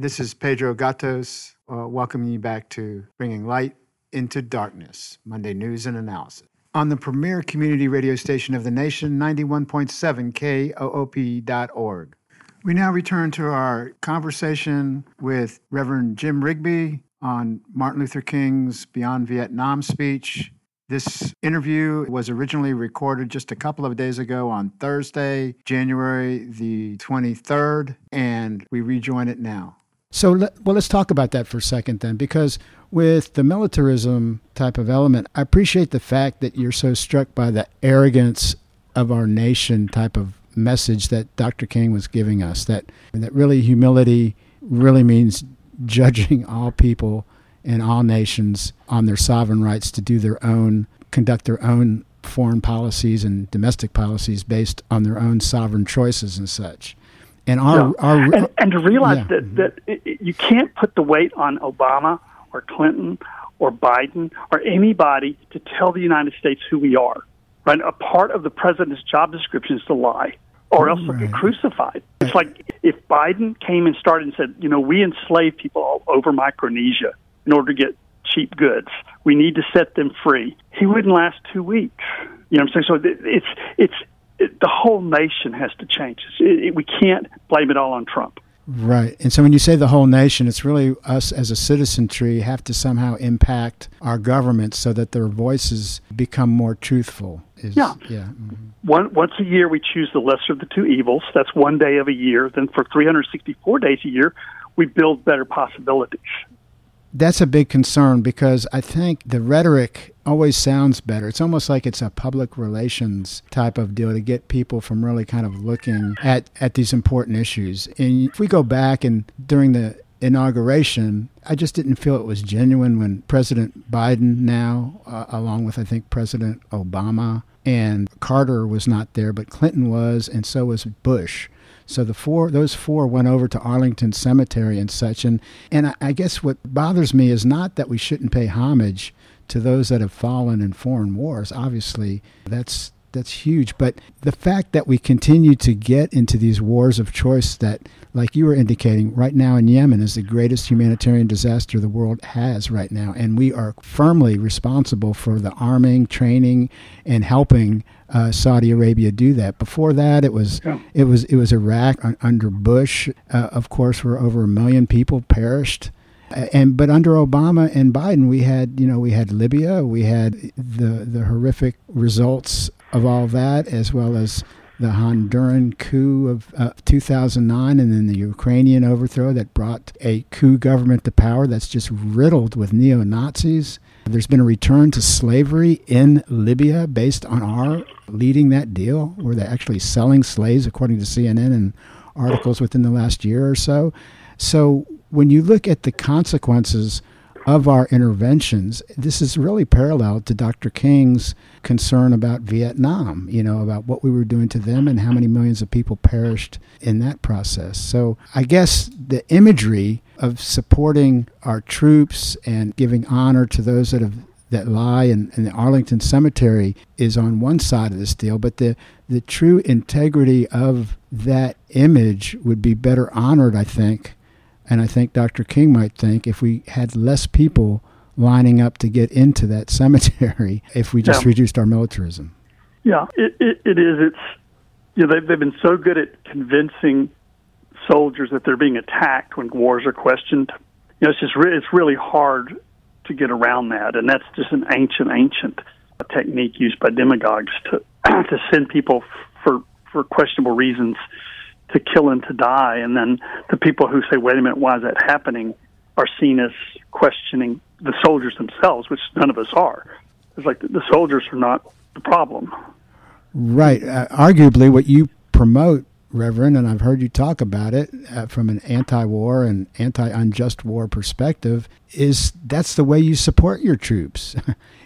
This is Pedro Gatos, welcoming you back to Bringing Light into Darkness, Monday News and Analysis. On the premier community radio station of the nation, 91.7koop.org. We now return to our conversation with Reverend Jim Rigby on Martin Luther King's Beyond Vietnam speech. This interview was originally recorded just a couple of days ago on Thursday, January the 23rd, and we rejoin it now. So, let's talk about that for a second then, because with the militarism type of element, I appreciate the fact that you're so struck by the arrogance of our nation type of message that Dr. King was giving us, that really humility really means judging all people and all nations on their sovereign rights to do their own, conduct their own foreign policies and domestic policies based on their own sovereign choices and such. And to realize that you can't put the weight on Obama or Clinton or Biden or anybody to tell the United States who we are. Right? A part of the president's job description is to lie, or else they'll get crucified. It's like if Biden came and started and said, we enslave people all over Micronesia in order to get cheap goods. We need to set them free. He wouldn't last 2 weeks. You know what I'm saying? So the whole nation has to change. We can't blame it all on Trump. Right. And so when you say the whole nation, it's really us as a citizenry have to somehow impact our government so that their voices become more truthful. Once a year, we choose the lesser of the two evils. That's one day of a year. Then for 364 days a year, we build better possibilities. That's a big concern because I think the rhetoric always sounds better. It's almost like it's a public relations type of deal to get people from really kind of looking at these important issues. And if we go back and during the inauguration, I just didn't feel it was genuine when President Biden now, along with I think President Obama and Carter was not there, but Clinton was, and so was Bush. So those four went over to Arlington Cemetery and such. And I guess what bothers me is not that we shouldn't pay homage to those that have fallen in foreign wars. Obviously, that's huge. But the fact that we continue to get into these wars of choice that, like you were indicating, right now in Yemen is the greatest humanitarian disaster the world has right now. And we are firmly responsible for the arming, training, and helping Saudi Arabia do that. Before that, it was Iraq under Bush. Of course, where over 1 million people perished. But under Obama and Biden, we had Libya, we had the horrific results of all that, as well as the Honduran coup of 2009, and then the Ukrainian overthrow that brought a coup government to power that's just riddled with neo-Nazis. There's been a return to slavery in Libya based on our leading that deal, where they're actually selling slaves, according to CNN and articles within the last year or so. So when you look at the consequences of our interventions, this is really parallel to Dr. King's concern about Vietnam, about what we were doing to them and how many millions of people perished in that process. So I guess the imagery of supporting our troops and giving honor to those that lie in the Arlington Cemetery is on one side of this deal, but the true integrity of that image would be better honored, I think. And I think Dr. King might think if we had less people lining up to get into that cemetery, if we just reduced our militarism. Yeah, it is. It's they've been so good at convincing soldiers that they're being attacked when wars are questioned. It's really hard to get around that, and that's just an ancient technique used by demagogues to send people for questionable reasons to kill and to die, and then the people who say, wait a minute, why is that happening, are seen as questioning the soldiers themselves, which none of us are. It's like the soldiers are not the problem. Right. Arguably, what you promote, Reverend, and I've heard you talk about it from an anti-war and anti-unjust war perspective, is that's the way you support your troops,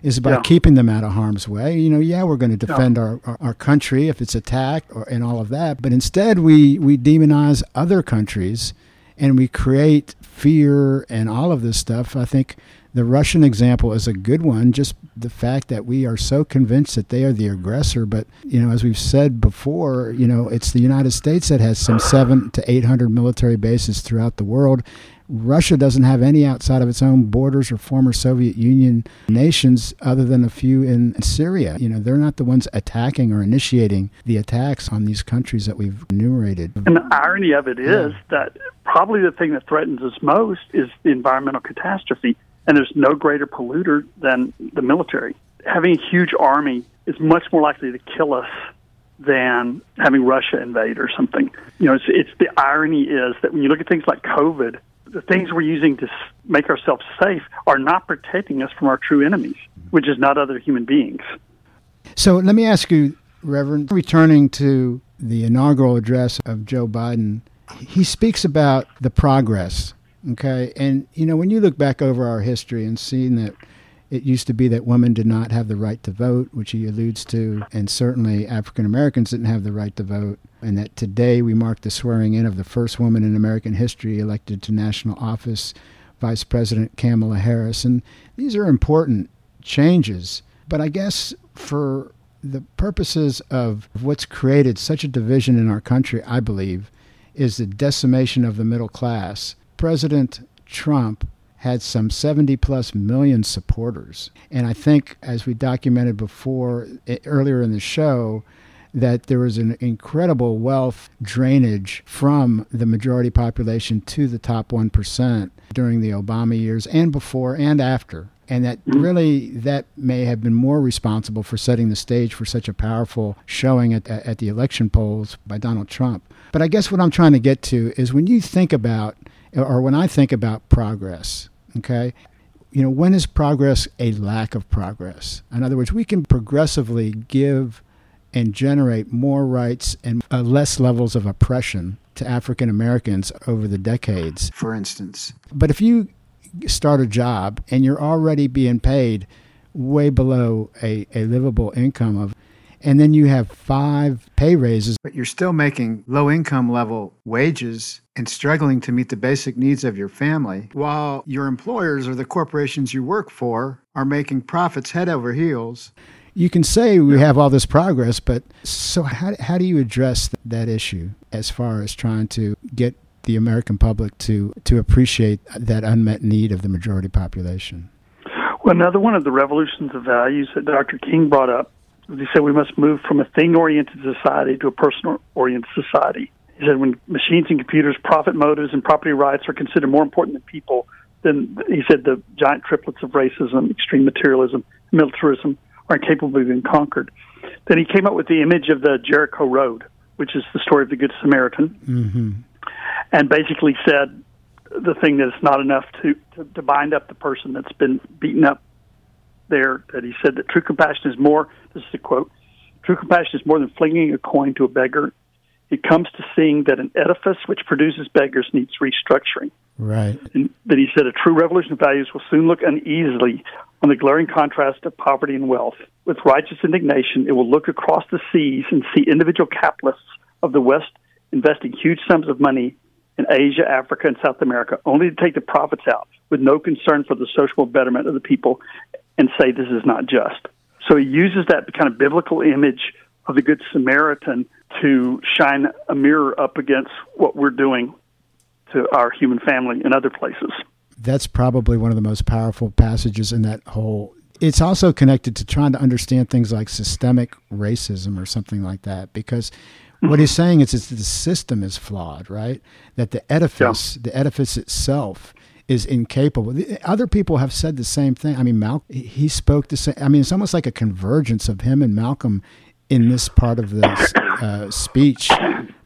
is by keeping them out of harm's way. We're going to defend our country if it's attacked and all of that, but instead we demonize other countries and we create fear and all of this stuff. I think The Russian example is a good one, just the fact that we are so convinced that they are the aggressor. But, you know, as we've said before, you know, it's the United States that has some 700 to 800 military bases throughout the world. Russia doesn't have any outside of its own borders or former Soviet Union nations other than a few in Syria. You know, they're not the ones attacking or initiating the attacks on these countries that we've enumerated. And the irony of it is that probably the thing that threatens us most is the environmental catastrophe. And there's no greater polluter than the military. Having a huge army is much more likely to kill us than having Russia invade or something. You know, it's the irony is that when you look at things like COVID, the things we're using to make ourselves safe are not protecting us from our true enemies, which is not other human beings. So let me ask you, Reverend, returning to the inaugural address of Joe Biden, he speaks about the progress. Okay, and you know, when you look back over our history and seeing that it used to be that women did not have the right to vote, which he alludes to, and certainly African Americans didn't have the right to vote, and that today we mark the swearing in of the first woman in American history elected to national office, Vice President Kamala Harris. And these are important changes, but I guess for the purposes of what's created such a division in our country, I believe, is the decimation of the middle class. President Trump had some 70-plus million supporters. And I think, as we documented before, earlier in the show, that there was an incredible wealth drainage from the majority population to the top 1% during the Obama years and before and after. And that really, that may have been more responsible for setting the stage for such a powerful showing at the election polls by Donald Trump. But I guess what I'm trying to get to is when you think about, or when I think about progress, okay, you know, when is progress a lack of progress? In other words, we can progressively give and generate more rights and less levels of oppression to African Americans over the decades, for instance. But if you start a job and you're already being paid way below a livable income of, and then you have 5 pay raises, but you're still making low income level wages and struggling to meet the basic needs of your family, while your employers or the corporations you work for are making profits head over heels. You can say we have all this progress, but so how do you address that issue as far as trying to get the American public to appreciate that unmet need of the majority population? Well, another one of the revolutions of values that Dr. King brought up, he said we must move from a thing-oriented society to a person-oriented society. He said when machines and computers, profit motives, and property rights are considered more important than people, then he said the giant triplets of racism, extreme materialism, militarism are incapable of being conquered. Then he came up with the image of the Jericho Road, which is the story of the Good Samaritan. Mm-hmm. And basically said the thing that it's not enough to bind up the person that's been beaten up there, that he said that true compassion is more, this is a quote, true compassion is more than flinging a coin to a beggar. It comes to seeing that an edifice which produces beggars needs restructuring. Right. And then he said a true revolution of values will soon look uneasily on the glaring contrast of poverty and wealth. With righteous indignation, it will look across the seas and see individual capitalists of the West investing huge sums of money in Asia, Africa, and South America, only to take the profits out with no concern for the social betterment of the people and say this is not just. So he uses that kind of biblical image of the Good Samaritan to shine a mirror up against what we're doing to our human family in other places. That's probably one of the most powerful passages in that whole. It's also connected to trying to understand things like systemic racism or something like that, because what he's saying is the system is flawed, right? That the edifice itself is incapable. Other people have said the same thing. I mean, he spoke the same. I mean, it's almost like a convergence of him and Malcolm in this part of the speech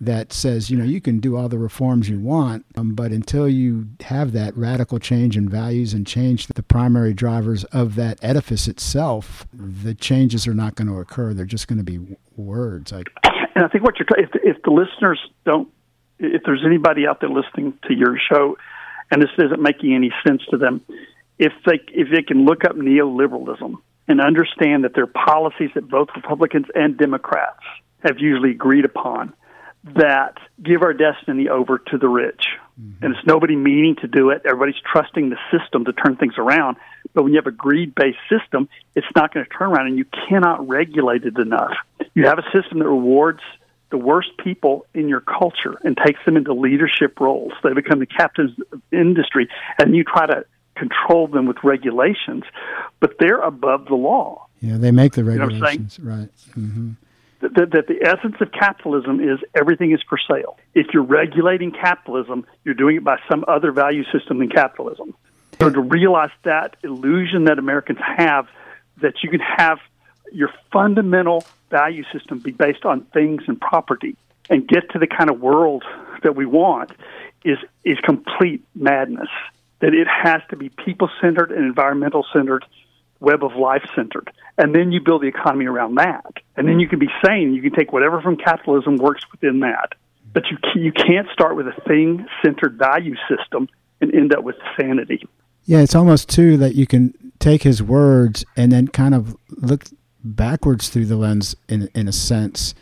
that says, you know, you can do all the reforms you want, but until you have that radical change in values and change the primary drivers of that edifice itself, the changes are not going to occur. They're just going to be words. And I think what if the listeners don't, if there's anybody out there listening to your show, and this isn't making any sense to them, if they can look up neoliberalism and understand that there are policies that both Republicans and Democrats have usually agreed upon that give our destiny over to the rich, mm-hmm. and it's nobody meaning to do it. Everybody's trusting the system to turn things around, But when you have a greed-based system, it's not going to turn around, and you cannot regulate it enough. You have a system that rewards the worst people in your culture and takes them into leadership roles. They become the captains of industry, and you try to control them with regulations, but they're above the law. Yeah, they make the regulations, you know what I'm saying? Right. Mm-hmm. That the essence of capitalism is everything is for sale. If you're regulating capitalism, you're doing it by some other value system than capitalism. So to realize that illusion that Americans have, that you can have your fundamental value system be based on things and property and get to the kind of world that we want is complete madness. That it has to be people-centered and environmental-centered, web of life-centered. And then you build the economy around that. And then you can be sane. You can take whatever from capitalism works within that. But you can't start with a thing-centered value system and end up with sanity. Yeah, it's almost, too, that you can take his words and then kind of look backwards through the lens, in a sense,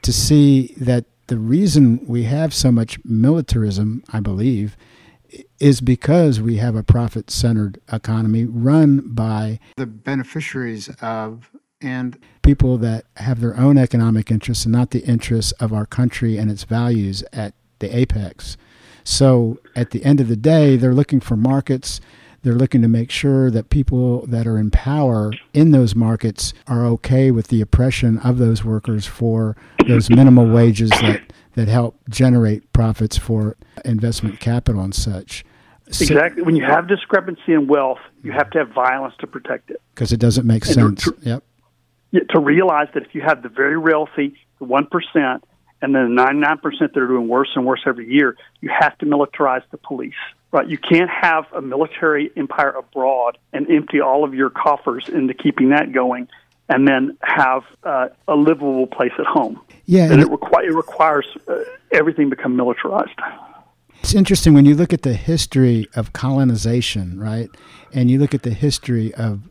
to see that the reason we have so much militarism, I believe, is because we have a profit-centered economy run by the beneficiaries of and people that have their own economic interests and not the interests of our country and its values at the apex. So at the end of the day, they're looking for markets. They're looking to make sure that people that are in power in those markets are okay with the oppression of those workers for those minimal wages that help generate profits for investment capital and such. Exactly. When you have discrepancy in wealth, you have to have violence to protect it. Because it doesn't make sense. To realize that if you have the very wealthy, the 1%, and then the 99% that are doing worse and worse every year, you have to militarize the police. Right, you can't have a military empire abroad and empty all of your coffers into keeping that going and then have a livable place at home. Yeah, and it requires everything become militarized. It's interesting when you look at the history of colonization, right, and you look at the history of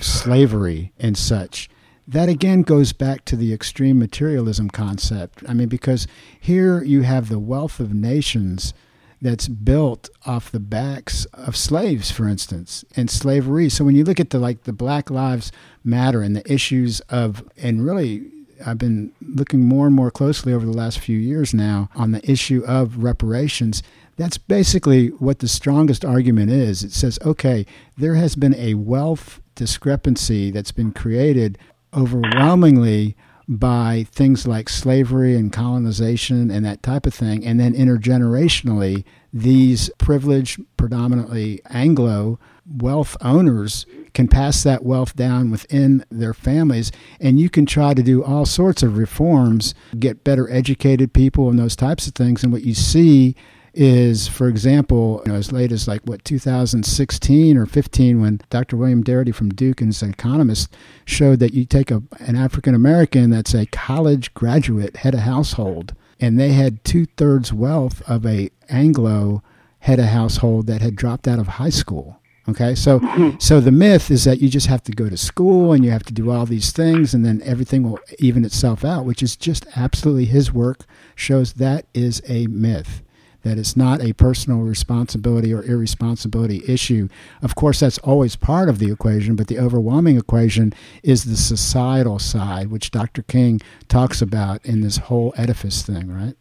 slavery and such. That again goes back to the extreme materialism concept. I mean, because here you have the wealth of nations that's built off the backs of slaves, for instance, and slavery. So when you look at the Black Lives Matter and the issues of, and really I've been looking more and more closely over the last few years now on the issue of reparations, that's basically what the strongest argument is. It says, okay, there has been a wealth discrepancy that's been created overwhelmingly by things like slavery and colonization and that type of thing. And then intergenerationally, these privileged, predominantly Anglo wealth owners can pass that wealth down within their families. And you can try to do all sorts of reforms, get better educated people and those types of things. And what you see is, for example, as late as 2016 or 15, when Dr. William Darity from Duke and his economist showed that you take an African-American that's a college graduate, head of household, and they had 2/3 wealth of a Anglo head of household that had dropped out of high school. Okay, so the myth is that you just have to go to school and you have to do all these things and then everything will even itself out, which is just absolutely, his work shows that is a myth. That it's not a personal responsibility or irresponsibility issue. Of course, that's always part of the equation, but the overwhelming equation is the societal side, which Dr. King talks about in this whole edifice thing, right?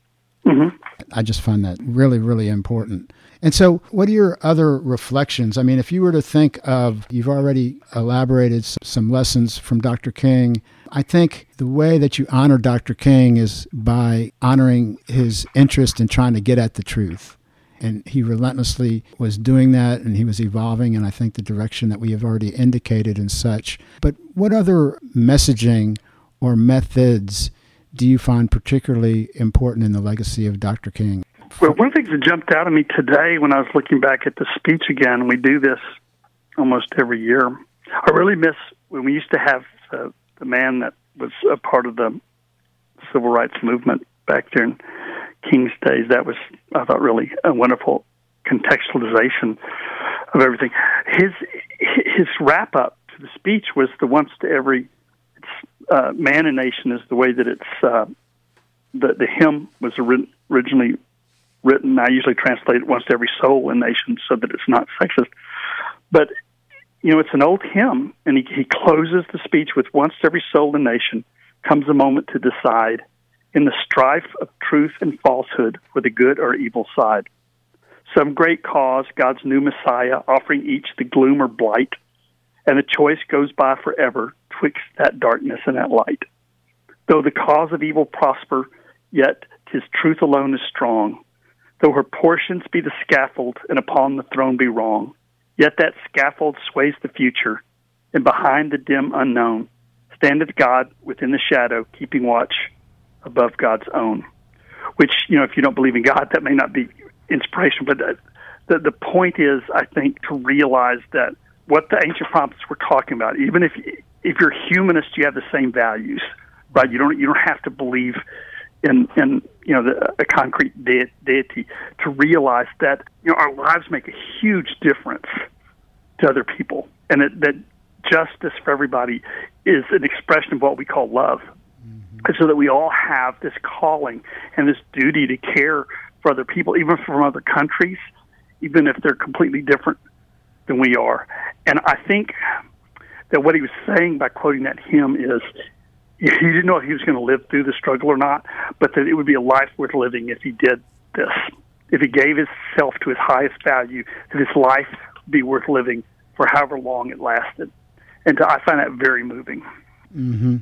Mm-hmm. I just find that really, really important. And so what are your other reflections? I mean, if you were to think of, you've already elaborated some lessons from Dr. King. I think the way that you honor Dr. King is by honoring his interest in trying to get at the truth. And he relentlessly was doing that, and he was evolving, and I think the direction that we have already indicated and such. But what other messaging or methods do you find particularly important in the legacy of Dr. King? Well, one of the things that jumped out at me today when I was looking back at the speech again, and we do this almost every year, I really miss when we used to have the man that was a part of the civil rights movement back during King's days. That was, I thought, really a wonderful contextualization of everything. His wrap-up to the speech was the once to every man and nation is the way that it's the hymn was originally written. I usually translate it once to every soul and nation so that it's not sexist. But you know, it's an old hymn, and he closes the speech with, "Once every soul and nation comes a moment to decide in the strife of truth and falsehood for the good or evil side. Some great cause, God's new Messiah, offering each the gloom or blight, and the choice goes by forever twixt that darkness and that light. Though the cause of evil prosper, yet 'tis truth alone is strong. Though her portions be the scaffold, and upon the throne be wrong, yet that scaffold sways the future, and behind the dim unknown standeth God within the shadow, keeping watch above God's own." Which, you know, if you don't believe in God, that may not be inspiration, but the point is, I think, to realize that what the ancient prophets were talking about, even if you're humanist, you have the same values, right? You don't have to believe in you know, a concrete deity to realize that, you know, our lives make a huge difference to other people, and that justice for everybody is an expression of what we call love, and so that we all have this calling and this duty to care for other people, even from other countries, even if they're completely different than we are. And I think that what he was saying by quoting that hymn is, he didn't know if he was going to live through the struggle or not, but that it would be a life worth living if he did this. If he gave himself to his highest value, that his life would be worth living for however long it lasted. And I find that very moving. Mm-hmm.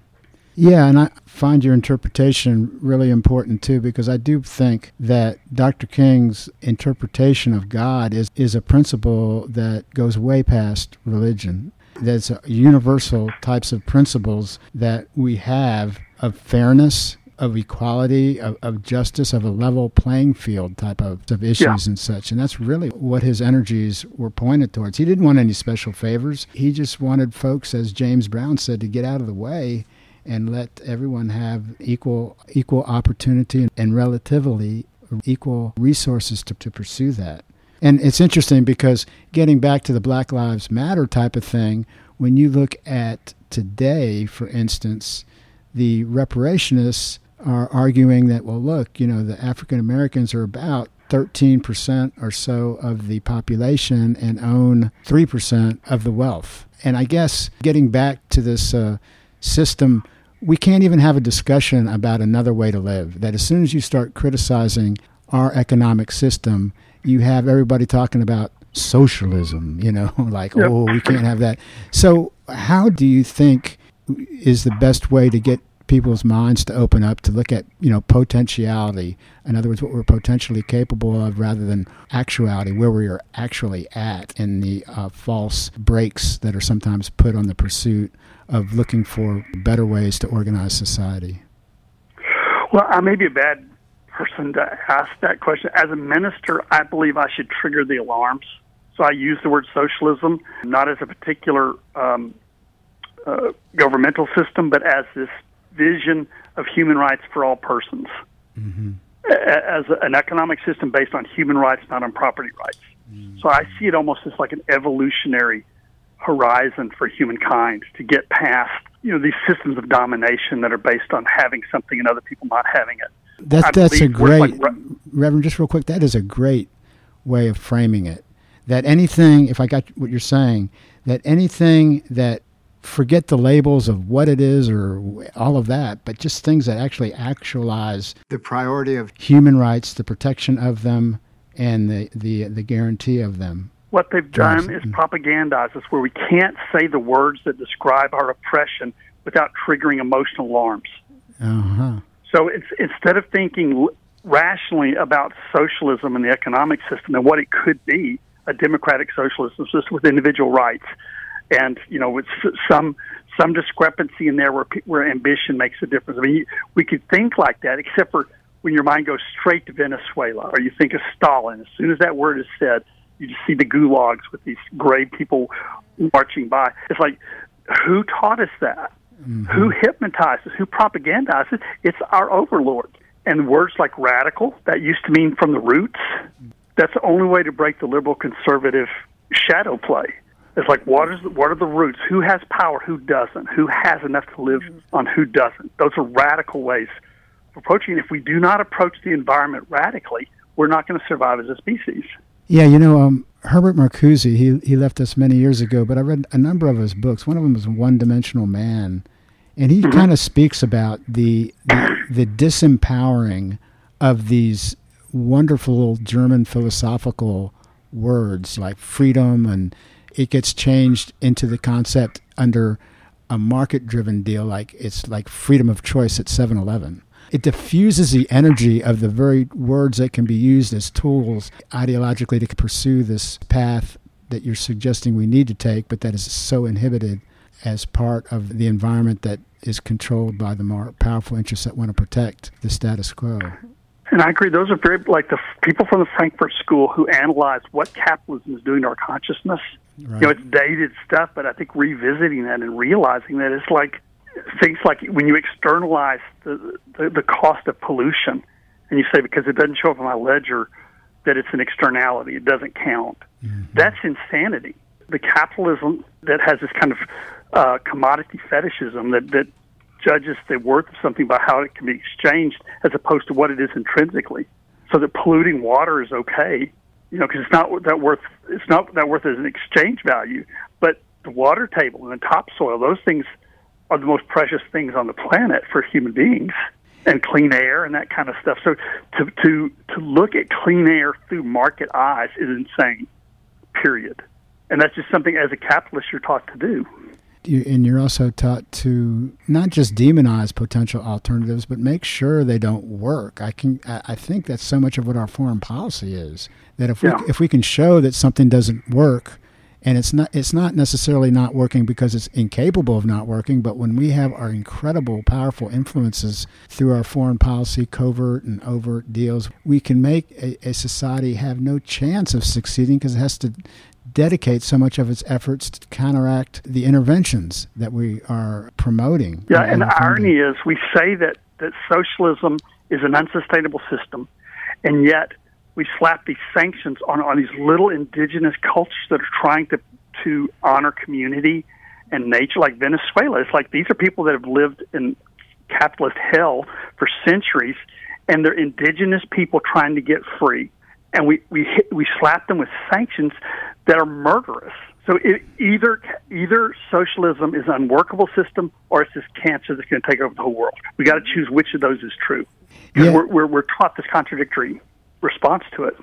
Yeah, and I find your interpretation really important too, because I do think that Dr. King's interpretation of God is a principle that goes way past religion. That's universal types of principles that we have of fairness, of equality, of justice, of a level playing field type of issues and such. And that's really what his energies were pointed towards. He didn't want any special favors. He just wanted folks, as James Brown said, to get out of the way and let everyone have equal opportunity and relatively equal resources to pursue that. And it's interesting because getting back to the Black Lives Matter type of thing, when you look at today, for instance, the reparationists are arguing that, well, look, you know, the African Americans are about 13% or so of the population and own 3% of the wealth. And I guess getting back to this system, we can't even have a discussion about another way to live. That as soon as you start criticizing our economic system, you have everybody talking about socialism, you know, like, oh, we can't have that. So how do you think is the best way to get people's minds to open up, to look at, you know, potentiality? In other words, what we're potentially capable of rather than actuality, where we are actually at, and the false brakes that are sometimes put on the pursuit of looking for better ways to organize society? Well, I may be a bad person to ask that question. As a minister, I believe I should trigger the alarms. So I use the word socialism, not as a particular governmental system, but as this vision of human rights for all persons, as an economic system based on human rights, not on property rights. So I see it almost as like an evolutionary horizon for humankind to get past, you know, these systems of domination that are based on having something and other people not having it. That's a great, like, Reverend, just real quick, that is a great way of framing it. That anything, if I got what you're saying, that anything that, forget the labels of what it is or all of that, but just things that actually actualize the priority of human rights, the protection of them, and the guarantee of them. What they've done is propagandize us, where we can't say the words that describe our oppression without triggering emotional alarms. So it's, instead of thinking rationally about socialism and the economic system and what it could be, a democratic socialism system with individual rights, and, you know, with some discrepancy in there where ambition makes a difference. I mean, we could think like that, except for when your mind goes straight to Venezuela, or you think of Stalin. As soon as that word is said, you just see the gulags with these gray people marching by. It's like, who taught us that? Who hypnotizes? Who propagandizes? It's our overlord. And words like radical, that used to mean from the roots. That's the only way to break the liberal conservative shadow play. It's like, what are the roots? Who has power? Who doesn't? Who has enough to live on? Who doesn't? Those are radical ways of approaching it. If we do not approach the environment radically, we're not going to survive as a species. Yeah, you know, Herbert Marcuse, he left us many years ago, but I read a number of his books. One of them was One Dimensional Man, and he kind of speaks about the disempowering of these wonderful German philosophical words like freedom, and it gets changed into the concept under a market-driven deal, like it's like freedom of choice at 7-Eleven. It diffuses the energy of the very words that can be used as tools ideologically to pursue this path that you're suggesting we need to take, but that is so inhibited as part of the environment that is controlled by the more powerful interests that want to protect the status quo. And I agree. Those are very, like the people from the Frankfurt School who analyzed what capitalism is doing to our consciousness. Right. You know, it's dated stuff, but I think revisiting that and realizing that it's like, things like when you externalize the cost of pollution, and you say, because it doesn't show up on my ledger, that it's an externality, it doesn't count. Mm-hmm. That's insanity. The capitalism that has this kind of commodity fetishism that judges the worth of something by how it can be exchanged as opposed to what it is intrinsically. So that polluting water is okay, you know, because it's not that worth as an exchange value, but the water table and the topsoil, those things are the most precious things on the planet for human beings, and clean air and that kind of stuff. So to look at clean air through market eyes is insane, period. And that's just something as a capitalist you're taught to do. You're also taught to not just demonize potential alternatives, but make sure they don't work. I think that's so much of what our foreign policy is, that if we can show that something doesn't work, and it's not necessarily not working because it's incapable of not working, but when we have our incredible, powerful influences through our foreign policy, covert and overt deals, we can make a society have no chance of succeeding because it has to dedicate so much of its efforts to counteract the interventions that we are promoting. Yeah, and the irony is we say that socialism is an unsustainable system, and yet we slap these sanctions on these little indigenous cultures that are trying to honor community and nature, like Venezuela. It's like these are people that have lived in capitalist hell for centuries, and they're indigenous people trying to get free. And we slap them with sanctions that are murderous. So either socialism is an unworkable system, or it's this cancer that's going to take over the whole world. We got to choose which of those is true. Yeah. We're taught this contradictory response to it.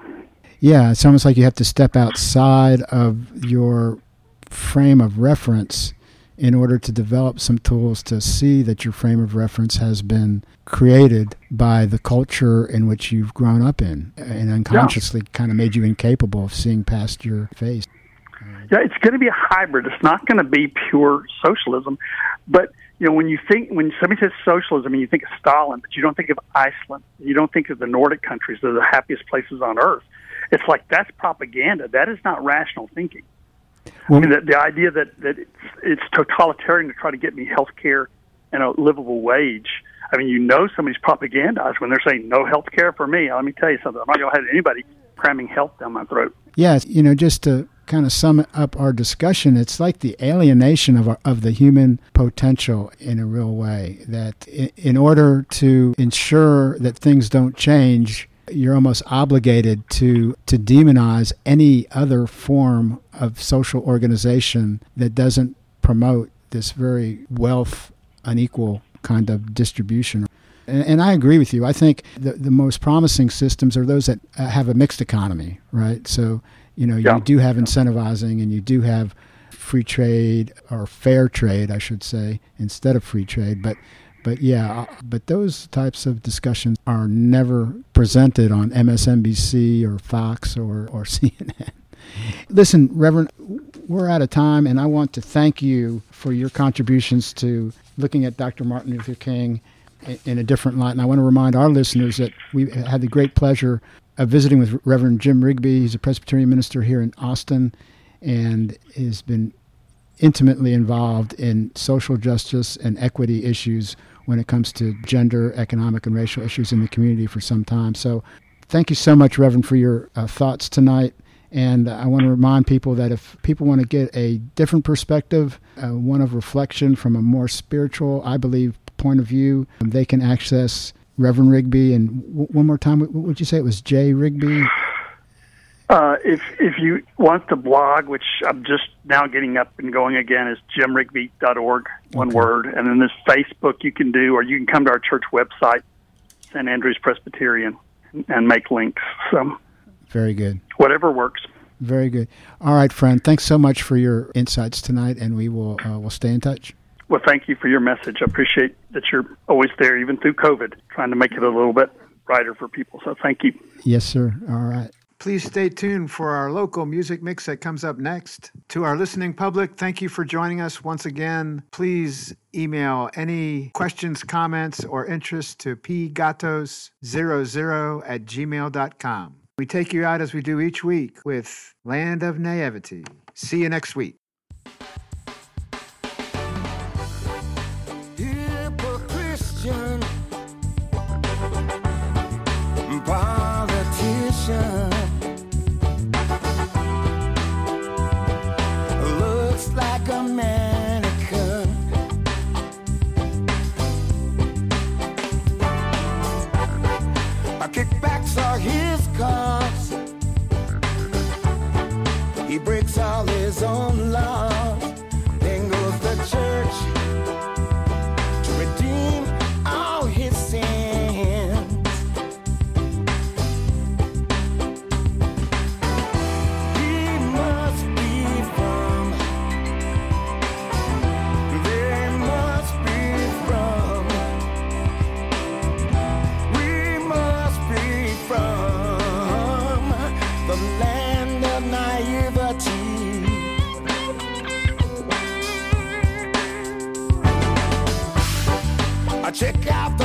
Yeah, it's almost like you have to step outside of your frame of reference in order to develop some tools to see that your frame of reference has been created by the culture in which you've grown up in, and unconsciously kind of made you incapable of seeing past your face. Yeah, it's going to be a hybrid. It's not going to be pure socialism. But, you know, when somebody says socialism, you think of Stalin, but you don't think of Iceland. You don't think of the Nordic countries. They're the happiest places on earth. It's like that's propaganda. That is not rational thinking. Well, I mean, the idea that it's totalitarian to try to get me health care and a livable wage. I mean, you know somebody's propagandized when they're saying no health care for me. Let me tell you something. I'm not going to have anybody cramming health down my throat. Yes, you know, just to kind of sum up our discussion, it's like the alienation of the human potential in a real way, that in order to ensure that things don't change, you're almost obligated to demonize any other form of social organization that doesn't promote this very wealth unequal kind of distribution. And I agree with you. I think the most promising systems are those that have a mixed economy, right? So, you know, you do have incentivizing, and you do have free trade, or fair trade, I should say, instead of free trade. But those types of discussions are never presented on MSNBC or Fox or CNN. Listen, Reverend, we're out of time, and I want to thank you for your contributions to looking at Dr. Martin Luther King in a different light. And I want to remind our listeners that we had the great pleasure of visiting with Reverend Jim Rigby. He's a Presbyterian minister here in Austin, and has been intimately involved in social justice and equity issues when it comes to gender, economic, and racial issues in the community for some time. So thank you so much, Reverend, for your thoughts tonight. And I want to remind people that if people want to get a different perspective, one of reflection from a more spiritual, I believe, point of view, they can access Reverend Rigby. And one more time, what would you say? It was J. Rigby? If you want to blog, which I'm just now getting up and going again, is jimrigby.org, one word. And then there's Facebook you can do, or you can come to our church website, St. Andrew's Presbyterian, and make links. So, very good. Whatever works. Very good. All right, friend. Thanks so much for your insights tonight, and we will we'll stay in touch. Well, thank you for your message. I appreciate that you're always there, even through COVID, trying to make it a little bit brighter for people. So thank you. Yes, sir. All right. Please stay tuned for our local music mix that comes up next. To our listening public, thank you for joining us once again. Please email any questions, comments, or interest to pgatos00@gmail.com. We take you out as we do each week with Land of Naivety. See you next week. Hypocritian, politician. Kickbacks are his cause. He breaks all his own laws. Then goes the church to redeem all his sins. He must be from. They must be from. From the land of naivety. I check out the